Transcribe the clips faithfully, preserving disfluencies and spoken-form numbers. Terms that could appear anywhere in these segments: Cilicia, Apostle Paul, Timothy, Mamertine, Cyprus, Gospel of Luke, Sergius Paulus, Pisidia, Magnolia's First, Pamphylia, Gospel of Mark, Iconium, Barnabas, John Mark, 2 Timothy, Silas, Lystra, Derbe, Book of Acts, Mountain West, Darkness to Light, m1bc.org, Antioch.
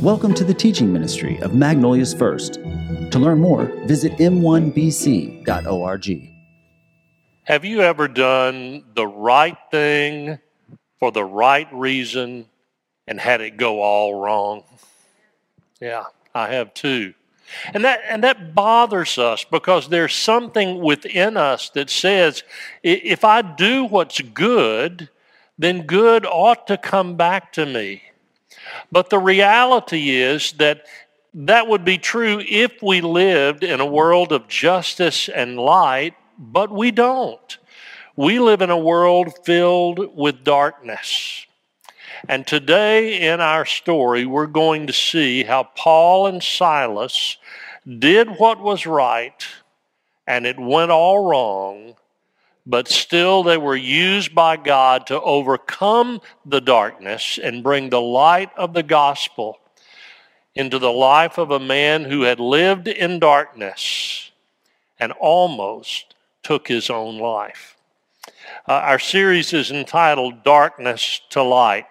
Welcome to the teaching ministry of Magnolia's First. To learn more, visit m one b c dot org. Have you ever done the right thing for the right reason and had it go all wrong? Yeah, I have too. And that and that bothers us because there's something within us that says, if I do what's good, then good ought to come back to me. But the reality is that that would be true if we lived in a world of justice and light, but we don't. We live in a world filled with darkness. And today in our story, we're going to see how Paul and Silas did what was right, and it went all wrong, but still they were used by God to overcome the darkness and bring the light of the gospel into the life of a man who had lived in darkness and almost took his own life. Uh, our series is entitled Darkness to Light.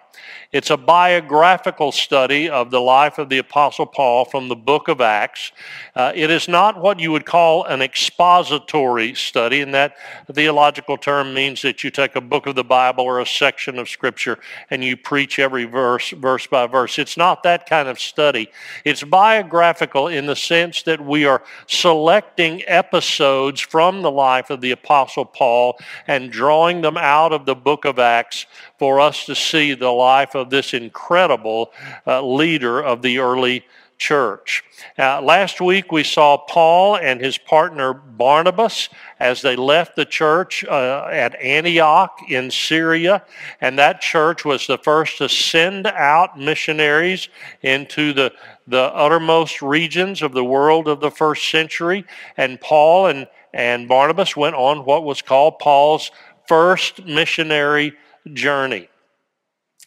It's a biographical study of the life of the Apostle Paul from the Book of Acts. Uh, it is not what you would call an expository study, and that theological term means that you take a book of the Bible or a section of Scripture and you preach every verse, verse by verse. It's not that kind of study. It's biographical in the sense that we are selecting episodes from the life of the Apostle Paul and drawing them out of the Book of Acts for us to see the life of this incredible uh, leader of the early church. Uh, last week we saw Paul and his partner Barnabas as they left the church uh, at Antioch in Syria, and that church was the first to send out missionaries into the, the uttermost regions of the world of the first century, and Paul and, and Barnabas went on what was called Paul's first missionary journey.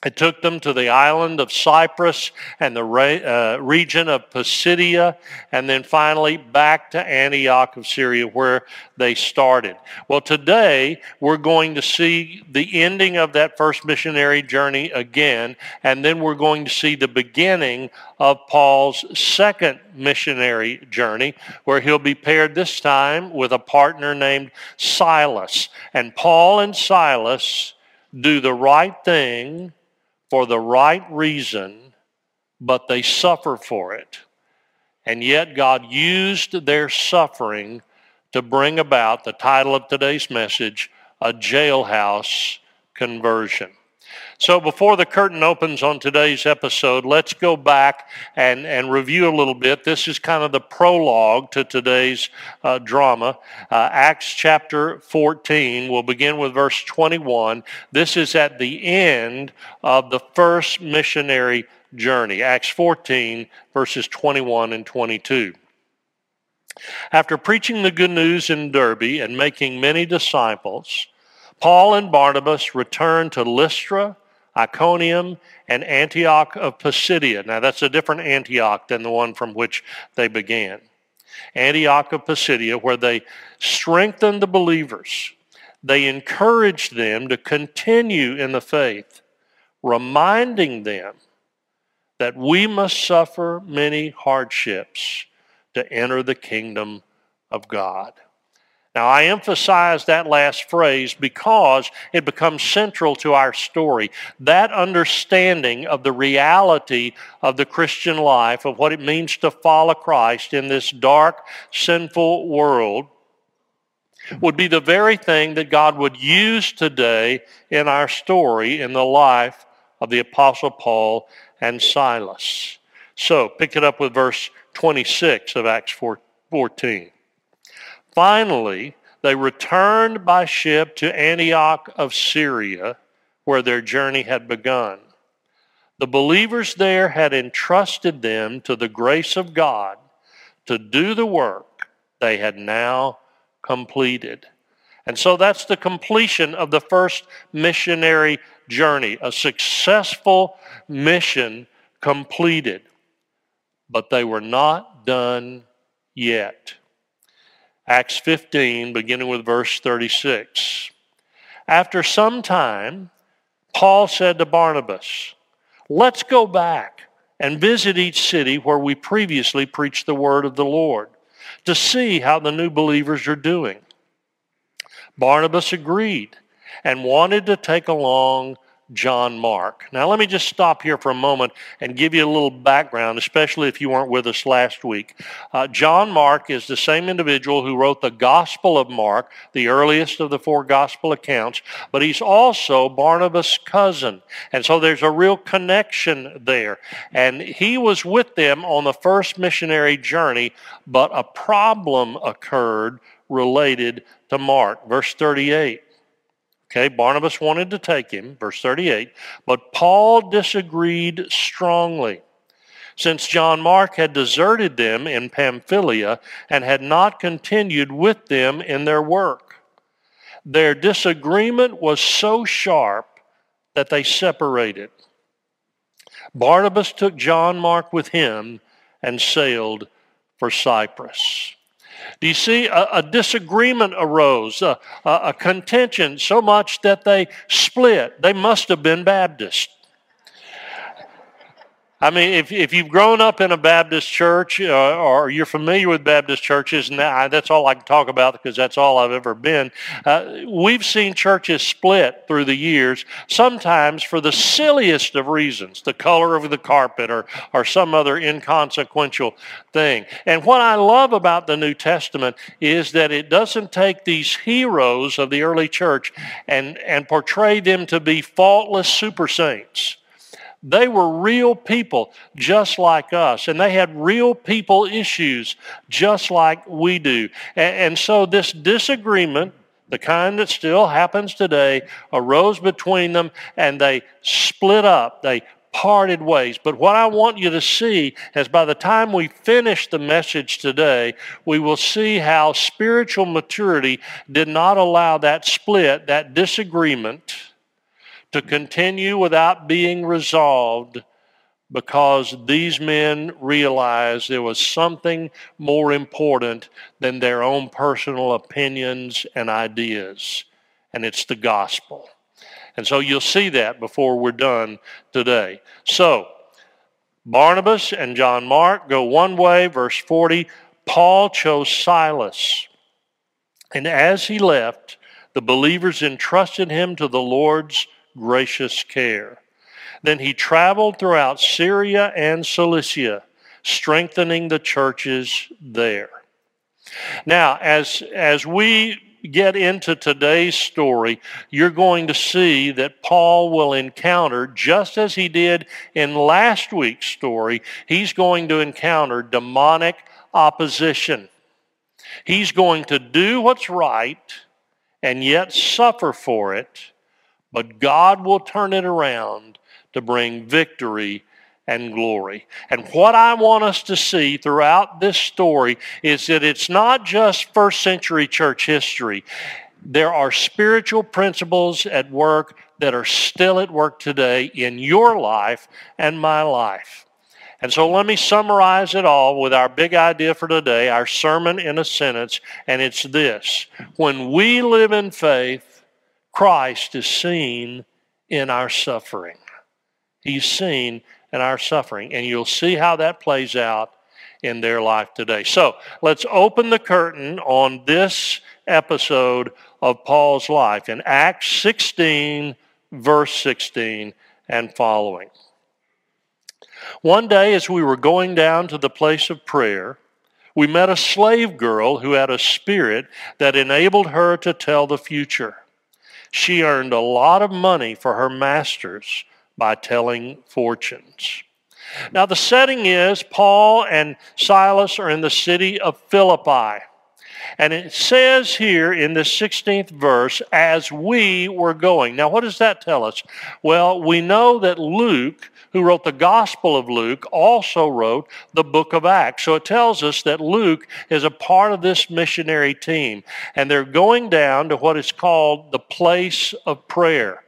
It took them to the island of Cyprus and the re, uh, region of Pisidia, and then finally back to Antioch of Syria where they started. Well, today we're going to see the ending of that first missionary journey again, and then we're going to see the beginning of Paul's second missionary journey, where he'll be paired this time with a partner named Silas. And Paul and Silas do the right thing for the right reason, but they suffer for it. And yet God used their suffering to bring about the title of today's message, A Jailhouse Conversion. So before the curtain opens on today's episode, let's go back and, and review a little bit. This is kind of the prologue to today's uh, drama. Uh, Acts chapter fourteen, we'll begin with verse twenty-one. This is at the end of the first missionary journey, Acts fourteen, verses twenty-one and twenty-two. After preaching the good news in Derbe and making many disciples, Paul and Barnabas returned to Lystra, Iconium, and Antioch of Pisidia. Now that's a different Antioch than the one from which they began. Antioch of Pisidia, where they strengthened the believers. They encouraged them to continue in the faith, reminding them that we must suffer many hardships to enter the kingdom of God. Now, I emphasize that last phrase because it becomes central to our story. That understanding of the reality of the Christian life, of what it means to follow Christ in this dark, sinful world, would be the very thing that God would use today in our story in the life of the Apostle Paul and Silas. So, pick it up with verse twenty-six of Acts fourteen. Finally, they returned by ship to Antioch of Syria, where their journey had begun. The believers there had entrusted them to the grace of God to do the work they had now completed. And so that's the completion of the first missionary journey, a successful mission completed. But they were not done yet. Acts fifteen, beginning with verse thirty-six. After some time, Paul said to Barnabas, "Let's go back and visit each city where we previously preached the word of the Lord, to see how the new believers are doing. Barnabas agreed and wanted to take along John Mark. Now, let me just stop here for a moment and give you a little background, especially if you weren't with us last week. Uh, John Mark is the same individual who wrote the Gospel of Mark, the earliest of the four Gospel accounts, but he's also Barnabas' cousin. And so there's a real connection there. And he was with them on the first missionary journey, but a problem occurred related to Mark. Verse thirty-eight. Okay, Barnabas wanted to take him, verse thirty-eight, but Paul disagreed strongly. Since John Mark had deserted them in Pamphylia and had not continued with them in their work, their disagreement was so sharp that they separated. Barnabas took John Mark with him and sailed for Cyprus. Do you see? A, a disagreement arose, a, a, a contention so much that they split. They must have been Baptist. I mean, if, if you've grown up in a Baptist church uh, or you're familiar with Baptist churches, and I, that's all I can talk about because that's all I've ever been, uh, we've seen churches split through the years, sometimes for the silliest of reasons, the color of the carpet or, or some other inconsequential thing. And what I love about the New Testament is that it doesn't take these heroes of the early church and, and portray them to be faultless super saints. They were real people just like us, and they had real people issues just like we do. And, and so this disagreement, the kind that still happens today, arose between them, and they split up. They parted ways. But what I want you to see is by the time we finish the message today, we will see how spiritual maturity did not allow that split, that disagreement, to continue without being resolved, because these men realized there was something more important than their own personal opinions and ideas, and it's the gospel. And so you'll see that before we're done today. So Barnabas and John Mark go one way. Verse forty, Paul chose Silas, and as he left, the believers entrusted him to the Lord's gracious care. Then he traveled throughout Syria and Cilicia, strengthening the churches there. Now, as, as we get into today's story, you're going to see that Paul will encounter, just as he did in last week's story, he's going to encounter demonic opposition. He's going to do what's right and yet suffer for it, but God will turn it around to bring victory and glory. And what I want us to see throughout this story is that it's not just first century church history. There are spiritual principles at work that are still at work today in your life and my life. And so let me summarize it all with our big idea for today, our sermon in a sentence, and it's this: when we live in faith, Christ is seen in our suffering. He's seen in our suffering. And you'll see how that plays out in their life today. So let's open the curtain on this episode of Paul's life in Acts sixteen, verse sixteen and following. One day as we were going down to the place of prayer, we met a slave girl who had a spirit that enabled her to tell the future. She earned a lot of money for her masters by telling fortunes. Now the setting is Paul and Silas are in the city of Philippi. And it says here in the sixteenth verse, as we were going. Now what does that tell us? Well, we know that Luke, who wrote the Gospel of Luke, also wrote the Book of Acts. So it tells us that Luke is a part of this missionary team. And they're going down to what is called the place of prayer.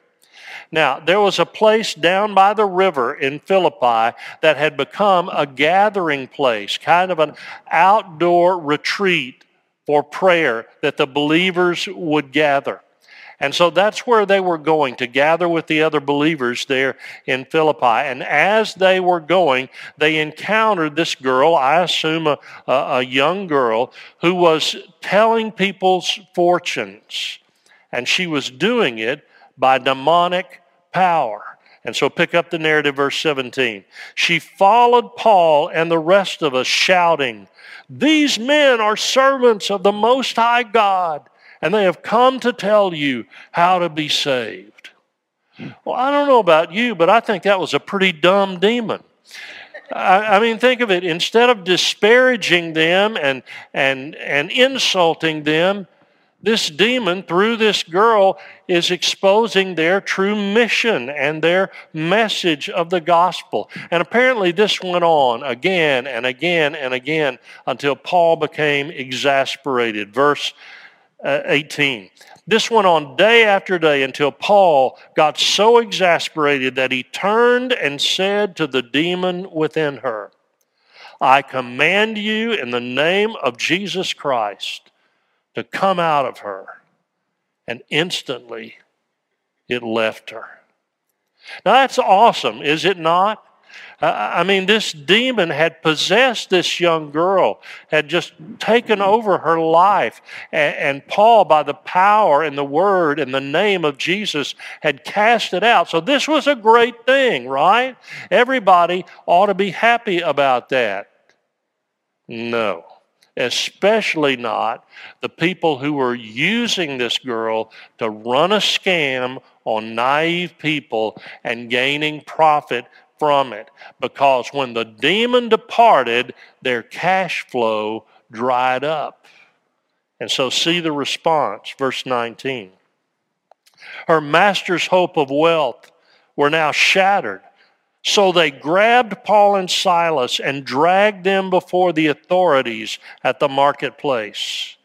Now, there was a place down by the river in Philippi that had become a gathering place, kind of an outdoor retreat for prayer that the believers would gather. And so that's where they were going, to gather with the other believers there in Philippi. And as they were going, they encountered this girl, I assume a, a, a young girl, who was telling people's fortunes. And she was doing it by demonic power. And so pick up the narrative, verse seventeen. She followed Paul and the rest of us, shouting, "These men are servants of the Most High God, and they have come to tell you how to be saved." Well, I don't know about you, but I think that was a pretty dumb demon. I, I mean, think of it. Instead of disparaging them and, and, and insulting them, this demon, through this girl, is exposing their true mission and their message of the gospel. And apparently this went on again and again and again until Paul became exasperated. Verse eighteen. This went on day after day until Paul got so exasperated that he turned and said to the demon within her, "I command you in the name of Jesus Christ to come out of her." And instantly it left her. Now that's awesome, is it not? I mean, this demon had possessed this young girl, had just taken over her life. And Paul, by the power and the word and the name of Jesus, had cast it out. So this was a great thing, right? Everybody ought to be happy about that. No. Especially not the people who were using this girl to run a scam on naive people and gaining profit from it. Because when the demon departed, their cash flow dried up. And so see the response, verse nineteen. Her master's hope of wealth were now shattered. So they grabbed Paul and Silas and dragged them before the authorities at the marketplace.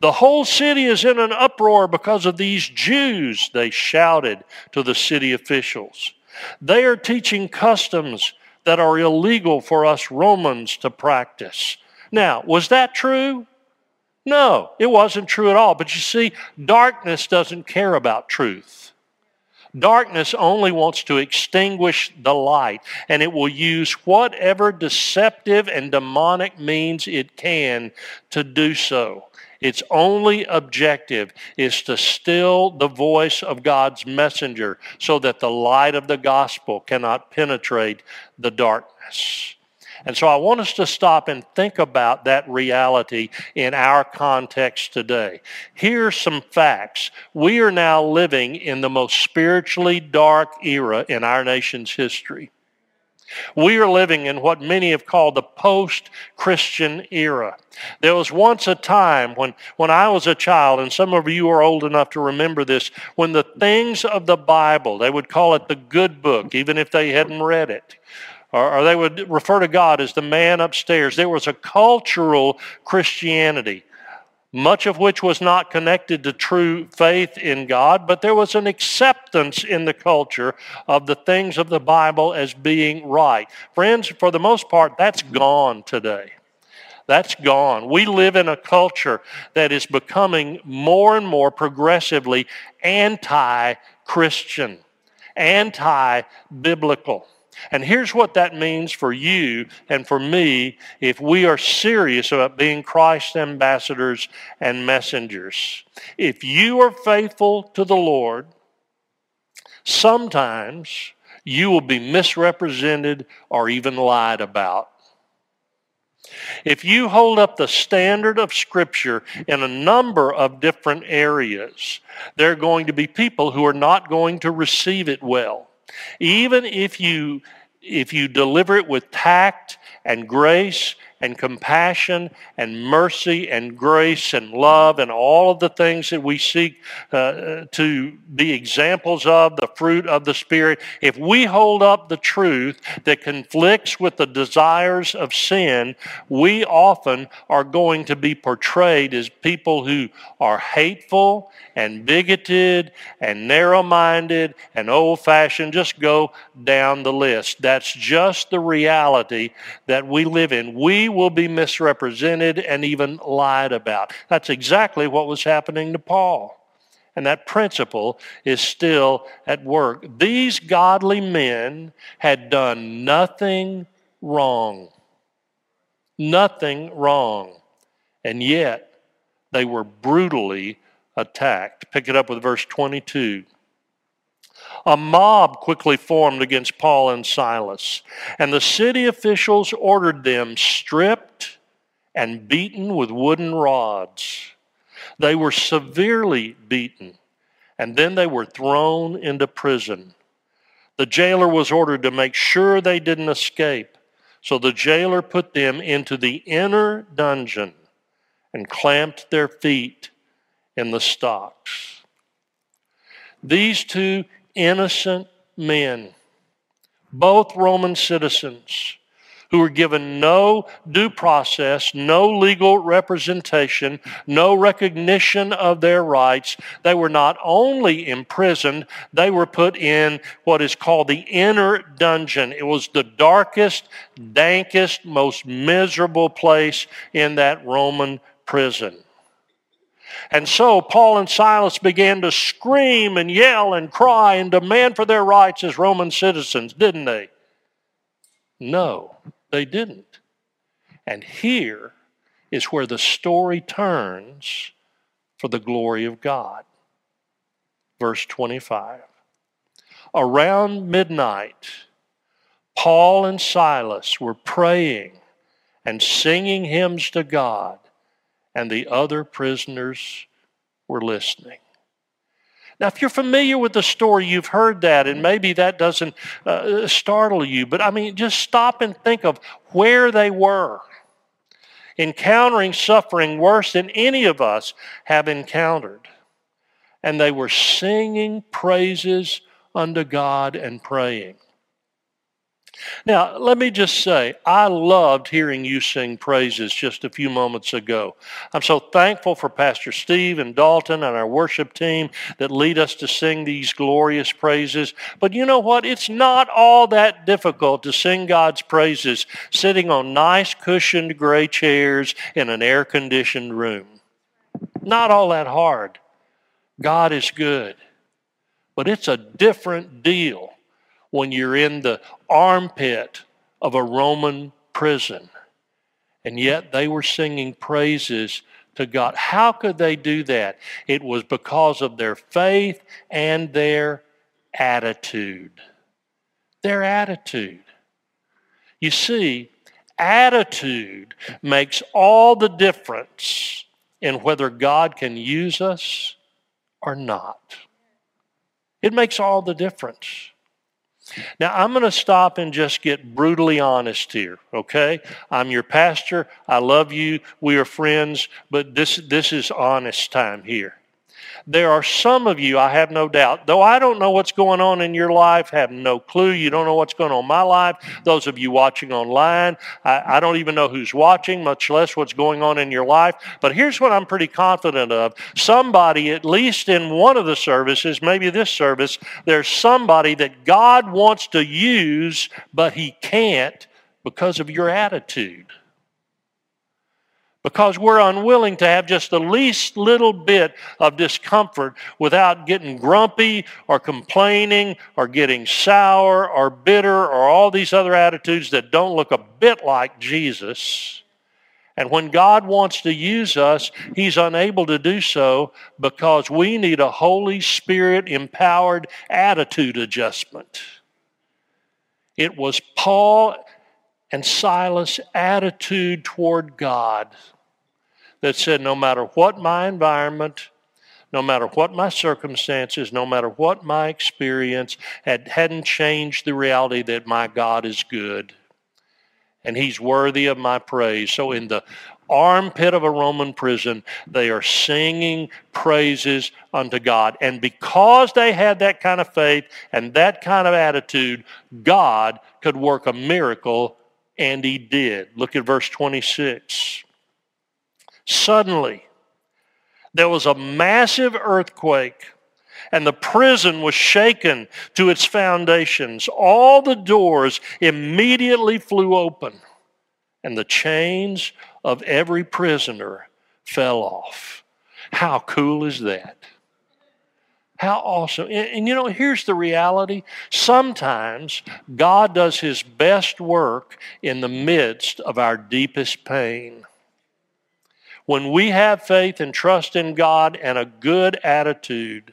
"The whole city is in an uproar because of these Jews," they shouted to the city officials. "They are teaching customs that are illegal for us Romans to practice." Now, was that true? No, it wasn't true at all. But you see, darkness doesn't care about truth. Darkness only wants to extinguish the light, and it will use whatever deceptive and demonic means it can to do so. Its only objective is to still the voice of God's messenger so that the light of the gospel cannot penetrate the darkness. And so I want us to stop and think about that reality in our context today. Here are some facts. We are now living in the most spiritually dark era in our nation's history. We are living in what many have called the post-Christian era. There was once a time when, when I was a child, and some of you are old enough to remember this, when the things of the Bible, they would call it the good book, even if they hadn't read it, or they would refer to God as the man upstairs. There was a cultural Christianity, much of which was not connected to true faith in God, but there was an acceptance in the culture of the things of the Bible as being right. Friends, for the most part, that's gone today. That's gone. We live in a culture that is becoming more and more progressively anti-Christian, anti-biblical. And here's what that means for you and for me if we are serious about being Christ's ambassadors and messengers. If you are faithful to the Lord, sometimes you will be misrepresented or even lied about. If you hold up the standard of Scripture in a number of different areas, there are going to be people who are not going to receive it well. Even if you if you deliver it with tact and grace and compassion and mercy and grace and love and all of the things that we seek uh, to be examples of, the fruit of the Spirit, if we hold up the truth that conflicts with the desires of sin, we often are going to be portrayed as people who are hateful and bigoted and narrow-minded and old-fashioned. Just go down the list. That's just the reality that we live in. We will be misrepresented and even lied about. That's exactly what was happening to Paul. And that principle is still at work. These godly men had done nothing wrong. Nothing wrong. And yet, they were brutally attacked. Pick it up with verse twenty-two. A mob quickly formed against Paul and Silas, and the city officials ordered them stripped and beaten with wooden rods. They were severely beaten, and then they were thrown into prison. The jailer was ordered to make sure they didn't escape, so the jailer put them into the inner dungeon and clamped their feet in the stocks. These two innocent men, both Roman citizens, who were given no due process, no legal representation, no recognition of their rights. They were not only imprisoned, they were put in what is called the inner dungeon. It was the darkest, dankest, most miserable place in that Roman prison. And so Paul and Silas began to scream and yell and cry and demand for their rights as Roman citizens, didn't they? No, they didn't. And here is where the story turns for the glory of God. Verse twenty-five. Around midnight, Paul and Silas were praying and singing hymns to God, and the other prisoners were listening. Now, if you're familiar with the story, you've heard that, and maybe that doesn't uh, startle you, but I mean, just stop and think of where they were, encountering suffering worse than any of us have encountered. And they were singing praises unto God and praying. Now, let me just say, I loved hearing you sing praises just a few moments ago. I'm so thankful for Pastor Steve and Dalton and our worship team that lead us to sing these glorious praises. But you know what? It's not all that difficult to sing God's praises sitting on nice cushioned gray chairs in an air-conditioned room. Not all that hard. God is good. But it's a different deal when you're in the armpit of a Roman prison. And yet they were singing praises to God. How could they do that? It was because of their faith and their attitude. Their attitude. You see, attitude makes all the difference in whether God can use us or not. It makes all the difference. Now, I'm going to stop and just get brutally honest here, okay? I'm your pastor. I love you. We are friends, but this, this is honest time here. There are some of you, I have no doubt, though I don't know what's going on in your life, have no clue, you don't know what's going on in my life. Those of you watching online, I, I don't even know who's watching, much less what's going on in your life. But here's what I'm pretty confident of. Somebody, at least in one of the services, maybe this service, there's somebody that God wants to use, but He can't because of your attitude. Because we're unwilling to have just the least little bit of discomfort without getting grumpy or complaining or getting sour or bitter or all these other attitudes that don't look a bit like Jesus. And when God wants to use us, He's unable to do so because we need a Holy Spirit-empowered attitude adjustment. It was Paul and Silas' attitude toward God that said, no matter what my environment, no matter what my circumstances, no matter what my experience, had, hadn't changed the reality that my God is good and He's worthy of my praise. So in the armpit of a Roman prison, they are singing praises unto God. And because they had that kind of faith and that kind of attitude, God could work a miracle, and He did. Look at verse twenty-six. Suddenly, there was a massive earthquake, and the prison was shaken to its foundations. All the doors immediately flew open, and the chains of every prisoner fell off. How cool is that? How awesome. And, and you know, here's the reality. Sometimes God does his best work in the midst of our deepest pain. When we have faith and trust in God and a good attitude,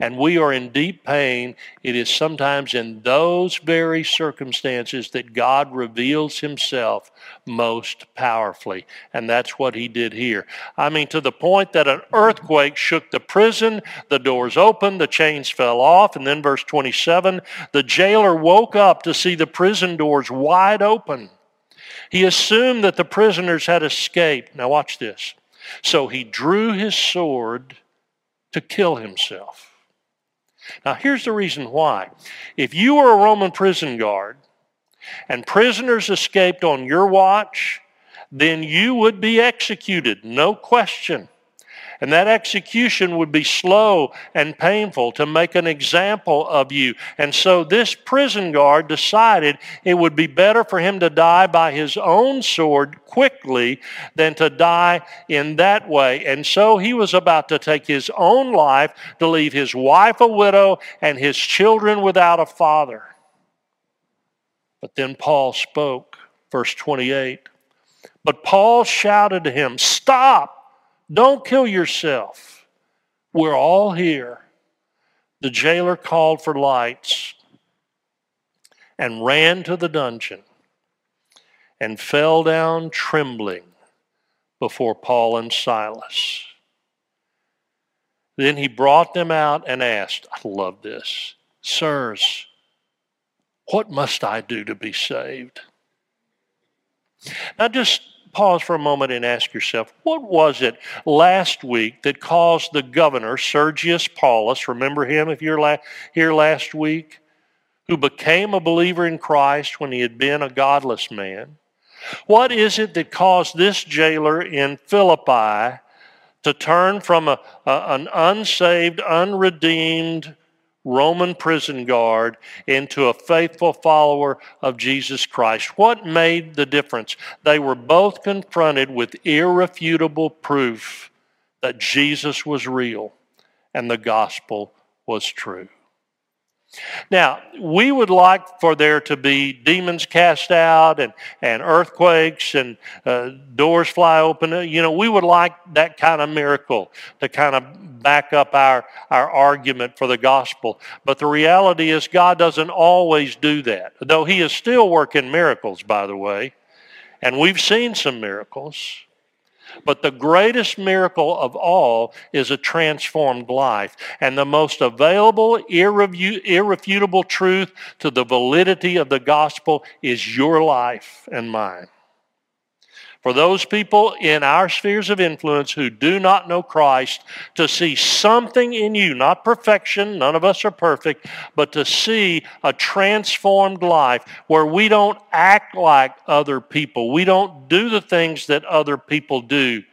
and we are in deep pain, it is sometimes in those very circumstances that God reveals himself most powerfully. And that's what he did here. I mean, to the point that an earthquake shook the prison, the doors opened, the chains fell off. And then verse twenty-seven, the jailer woke up to see the prison doors wide open. He assumed that the prisoners had escaped. Now watch this. So he drew his sword to kill himself. Now, here's the reason why. If you were a Roman prison guard and prisoners escaped on your watch, then you would be executed, no question. And that execution would be slow and painful to make an example of you. And so this prison guard decided it would be better for him to die by his own sword quickly than to die in that way. And so he was about to take his own life, to leave his wife a widow and his children without a father. But then Paul spoke, verse twenty-eight. But Paul shouted to him, "Stop! Don't kill yourself. We're all here." The jailer called for lights and ran to the dungeon and fell down trembling before Paul and Silas. Then he brought them out and asked, I love this, "Sirs, what must I do to be saved?" Now just pause for a moment and ask yourself, what was it last week that caused the governor, Sergius Paulus, remember him if you were here last week, who became a believer in Christ when he had been a godless man? What is it that caused this jailer in Philippi to turn from a, a, an unsaved, unredeemed Roman prison guard into a faithful follower of Jesus Christ? What made the difference? They were both confronted with irrefutable proof that Jesus was real and the gospel was true. Now, we would like for there to be demons cast out and, and earthquakes and uh, doors fly open. You know, we would like that kind of miracle to kind of back up our, our argument for the gospel. But the reality is God doesn't always do that, though he is still working miracles, by the way. And we've seen some miracles. But the greatest miracle of all is a transformed life. And the most available, irrefutable truth to the validity of the gospel is your life and mine. For those people in our spheres of influence who do not know Christ, to see something in you, not perfection, none of us are perfect, but to see a transformed life where we don't act like other people. We don't do the things that other people do.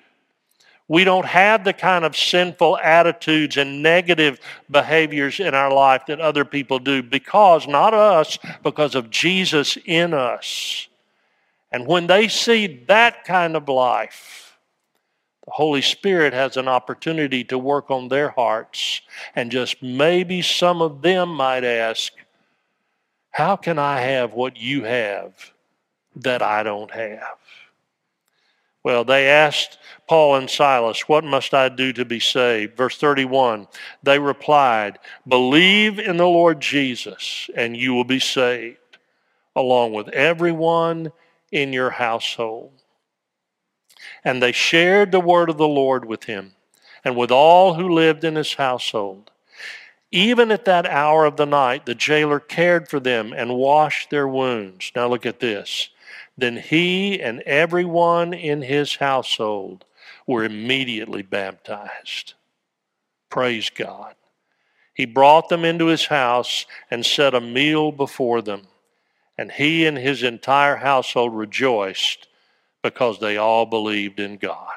We don't have the kind of sinful attitudes and negative behaviors in our life that other people do because, not us, because of Jesus in us. And when they see that kind of life, the Holy Spirit has an opportunity to work on their hearts. And just maybe some of them might ask, how can I have what you have that I don't have? Well, they asked Paul and Silas, what must I do to be saved? Verse thirty-one, they replied, believe in the Lord Jesus and you will be saved, along with everyone in your household. And they shared the word of the Lord with him and with all who lived in his household. Even at that hour of the night, the jailer cared for them and washed their wounds. Now look at this. Then he and everyone in his household were immediately baptized. Praise God. He brought them into his house and set a meal before them. And he and his entire household rejoiced because they all believed in God.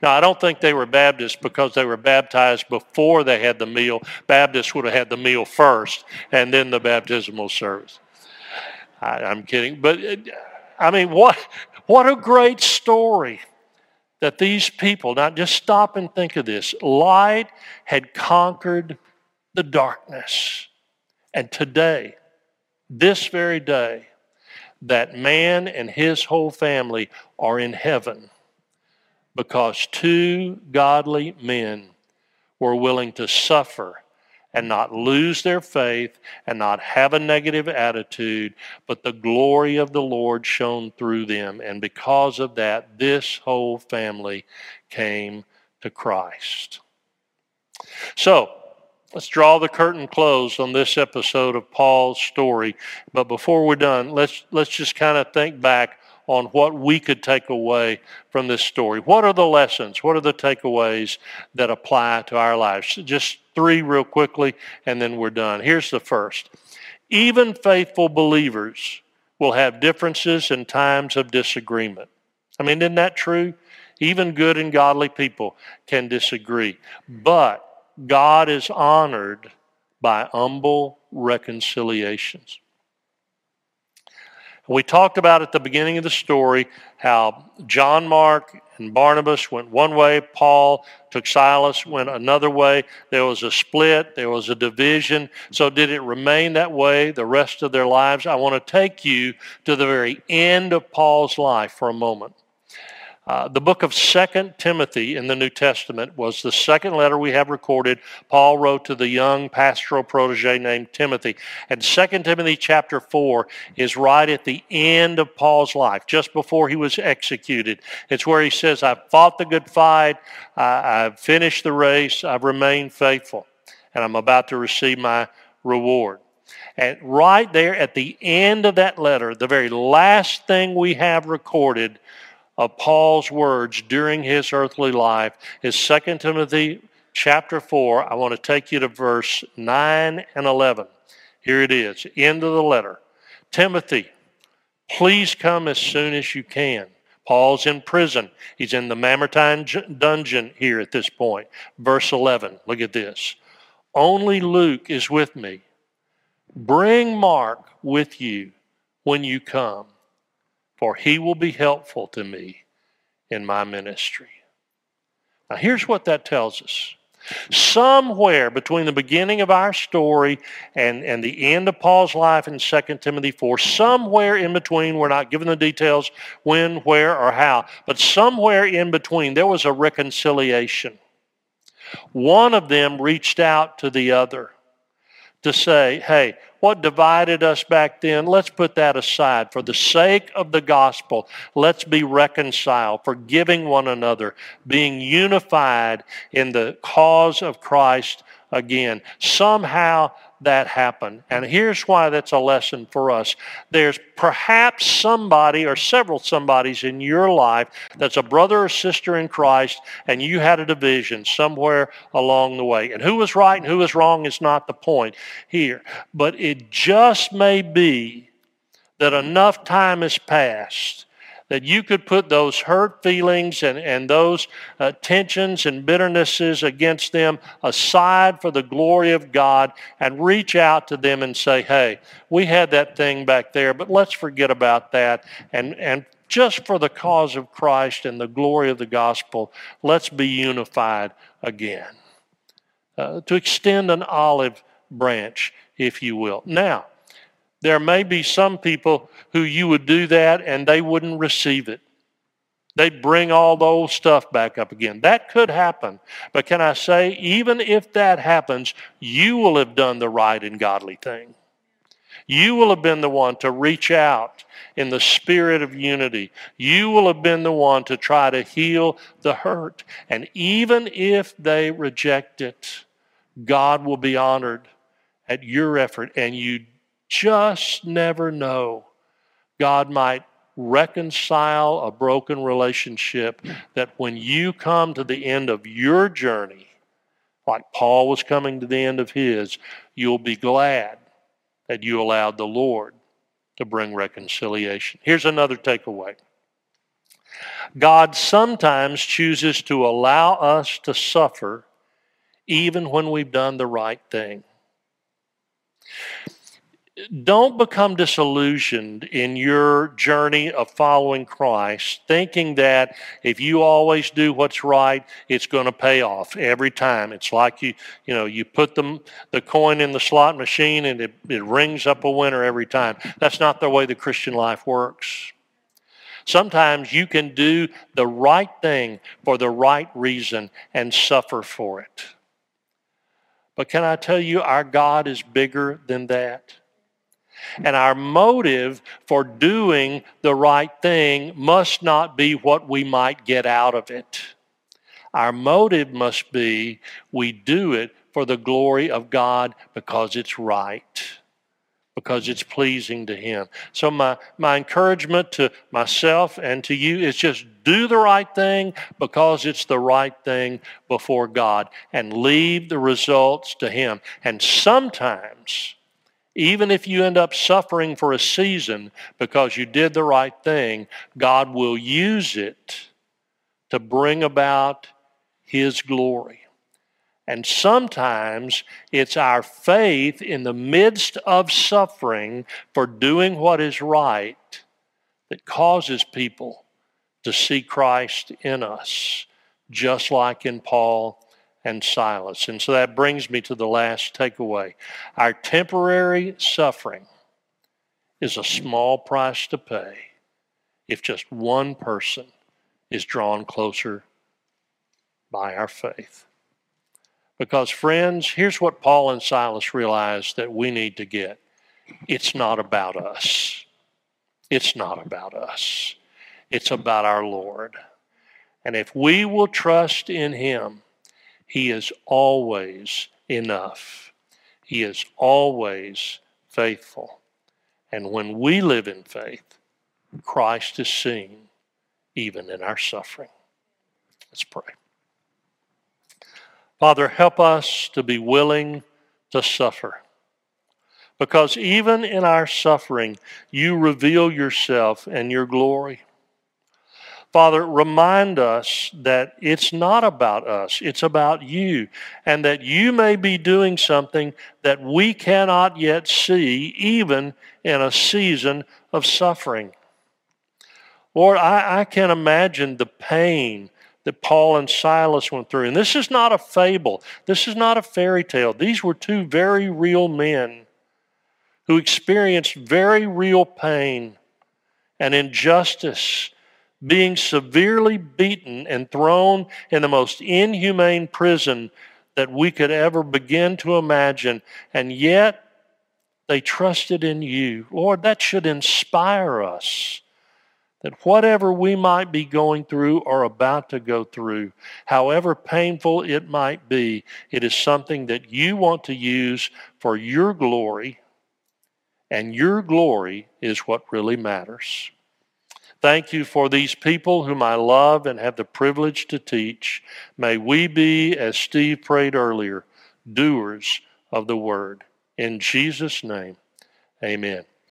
Now, I don't think they were Baptists because they were baptized before they had the meal. Baptists would have had the meal first and then the baptismal service. I, I'm kidding. But, I mean, what, what a great story that these people, now just stop and think of this. Light had conquered the darkness. And today, this very day, that man and his whole family are in heaven because two godly men were willing to suffer and not lose their faith and not have a negative attitude, but the glory of the Lord shone through them. And because of that, this whole family came to Christ. So, let's draw the curtain close on this episode of Paul's story. But before we're done, let's, let's just kind of think back on what we could take away from this story. What are the lessons? What are the takeaways that apply to our lives? Just three real quickly, and then we're done. Here's the first. Even faithful believers will have differences and times of disagreement. I mean, isn't that true? Even good and godly people can disagree. But God is honored by humble reconciliations. We talked about at the beginning of the story how John Mark and Barnabas went one way, Paul took Silas, went another way. There was a split, there was a division. So did it remain that way the rest of their lives? I want to take you to the very end of Paul's life for a moment. Uh, the book of Second Timothy in the New Testament was the second letter we have recorded. Paul wrote to the young pastoral protege named Timothy. And Second Timothy chapter four is right at the end of Paul's life, just before he was executed. It's where he says, I've fought the good fight, I, I've finished the race, I've remained faithful, and I'm about to receive my reward. And right there at the end of that letter, the very last thing we have recorded of Paul's words during his earthly life is Second Timothy chapter four. I want to take you to verse nine and eleven. Here it is, end of the letter. Timothy, please come as soon as you can. Paul's in prison. He's in the Mamertine dungeon here at this point. Verse eleven, look at this. Only Luke is with me. Bring Mark with you when you come, for he will be helpful to me in my ministry. Now here's what that tells us. Somewhere between the beginning of our story and, and the end of Paul's life in Second Timothy four, somewhere in between, we're not given the details when, where, or how, but somewhere in between there was a reconciliation. One of them reached out to the other to say, hey, what divided us back then, let's put that aside. For the sake of the gospel, let's be reconciled, forgiving one another, being unified in the cause of Christ again. Somehow that happened. And here's why that's a lesson for us. There's perhaps somebody or several somebodies in your life that's a brother or sister in Christ, and you had a division somewhere along the way. And who was right and who was wrong is not the point here. But it just may be that enough time has passed that you could put those hurt feelings and, and those uh, tensions and bitternesses against them aside for the glory of God and reach out to them and say, hey, we had that thing back there, but let's forget about that. And, and just for the cause of Christ and the glory of the gospel, let's be unified again. Uh, to extend an olive branch, if you will. Now, there may be some people who you would do that and they wouldn't receive it. They'd bring all the old stuff back up again. That could happen. But can I say, even if that happens, you will have done the right and godly thing. You will have been the one to reach out in the spirit of unity. You will have been the one to try to heal the hurt. And even if they reject it, God will be honored at your effort, and you just never know. God might reconcile a broken relationship that when you come to the end of your journey, like Paul was coming to the end of his, you'll be glad that you allowed the Lord to bring reconciliation. Here's another takeaway. God sometimes chooses to allow us to suffer even when we've done the right thing. Don't become disillusioned in your journey of following Christ, thinking that if you always do what's right, it's going to pay off every time. It's like you, you know, you put the, the coin in the slot machine and it, it rings up a winner every time. That's not the way the Christian life works. Sometimes you can do the right thing for the right reason and suffer for it. But can I tell you, our God is bigger than that. And our motive for doing the right thing must not be what we might get out of it. Our motive must be we do it for the glory of God because it's right, because it's pleasing to Him. So my, my encouragement to myself and to you is just do the right thing because it's the right thing before God and leave the results to Him. And sometimes, even if you end up suffering for a season because you did the right thing, God will use it to bring about His glory. And sometimes it's our faith in the midst of suffering for doing what is right that causes people to see Christ in us, just like in Paul and Silas. And so that brings me to the last takeaway. Our temporary suffering is a small price to pay if just one person is drawn closer by our faith. Because, friends, here's what Paul and Silas realized that we need to get. It's not about us. It's not about us. It's about our Lord. And if we will trust in Him, He is always enough. He is always faithful. And when we live in faith, Christ is seen even in our suffering. Let's pray. Father, help us to be willing to suffer. Because even in our suffering, You reveal Yourself and Your glory. Father, remind us that it's not about us, it's about You, and that You may be doing something that we cannot yet see, even in a season of suffering. Lord, I, I can imagine the pain that Paul and Silas went through. And this is not a fable. This is not a fairy tale. These were two very real men who experienced very real pain and injustice, being severely beaten and thrown in the most inhumane prison that we could ever begin to imagine. And yet, they trusted in You. Lord, that should inspire us, that whatever we might be going through or about to go through, however painful it might be, it is something that You want to use for Your glory, and Your glory is what really matters. Thank You for these people whom I love and have the privilege to teach. May we be, as Steve prayed earlier, doers of the word. In Jesus' name, amen.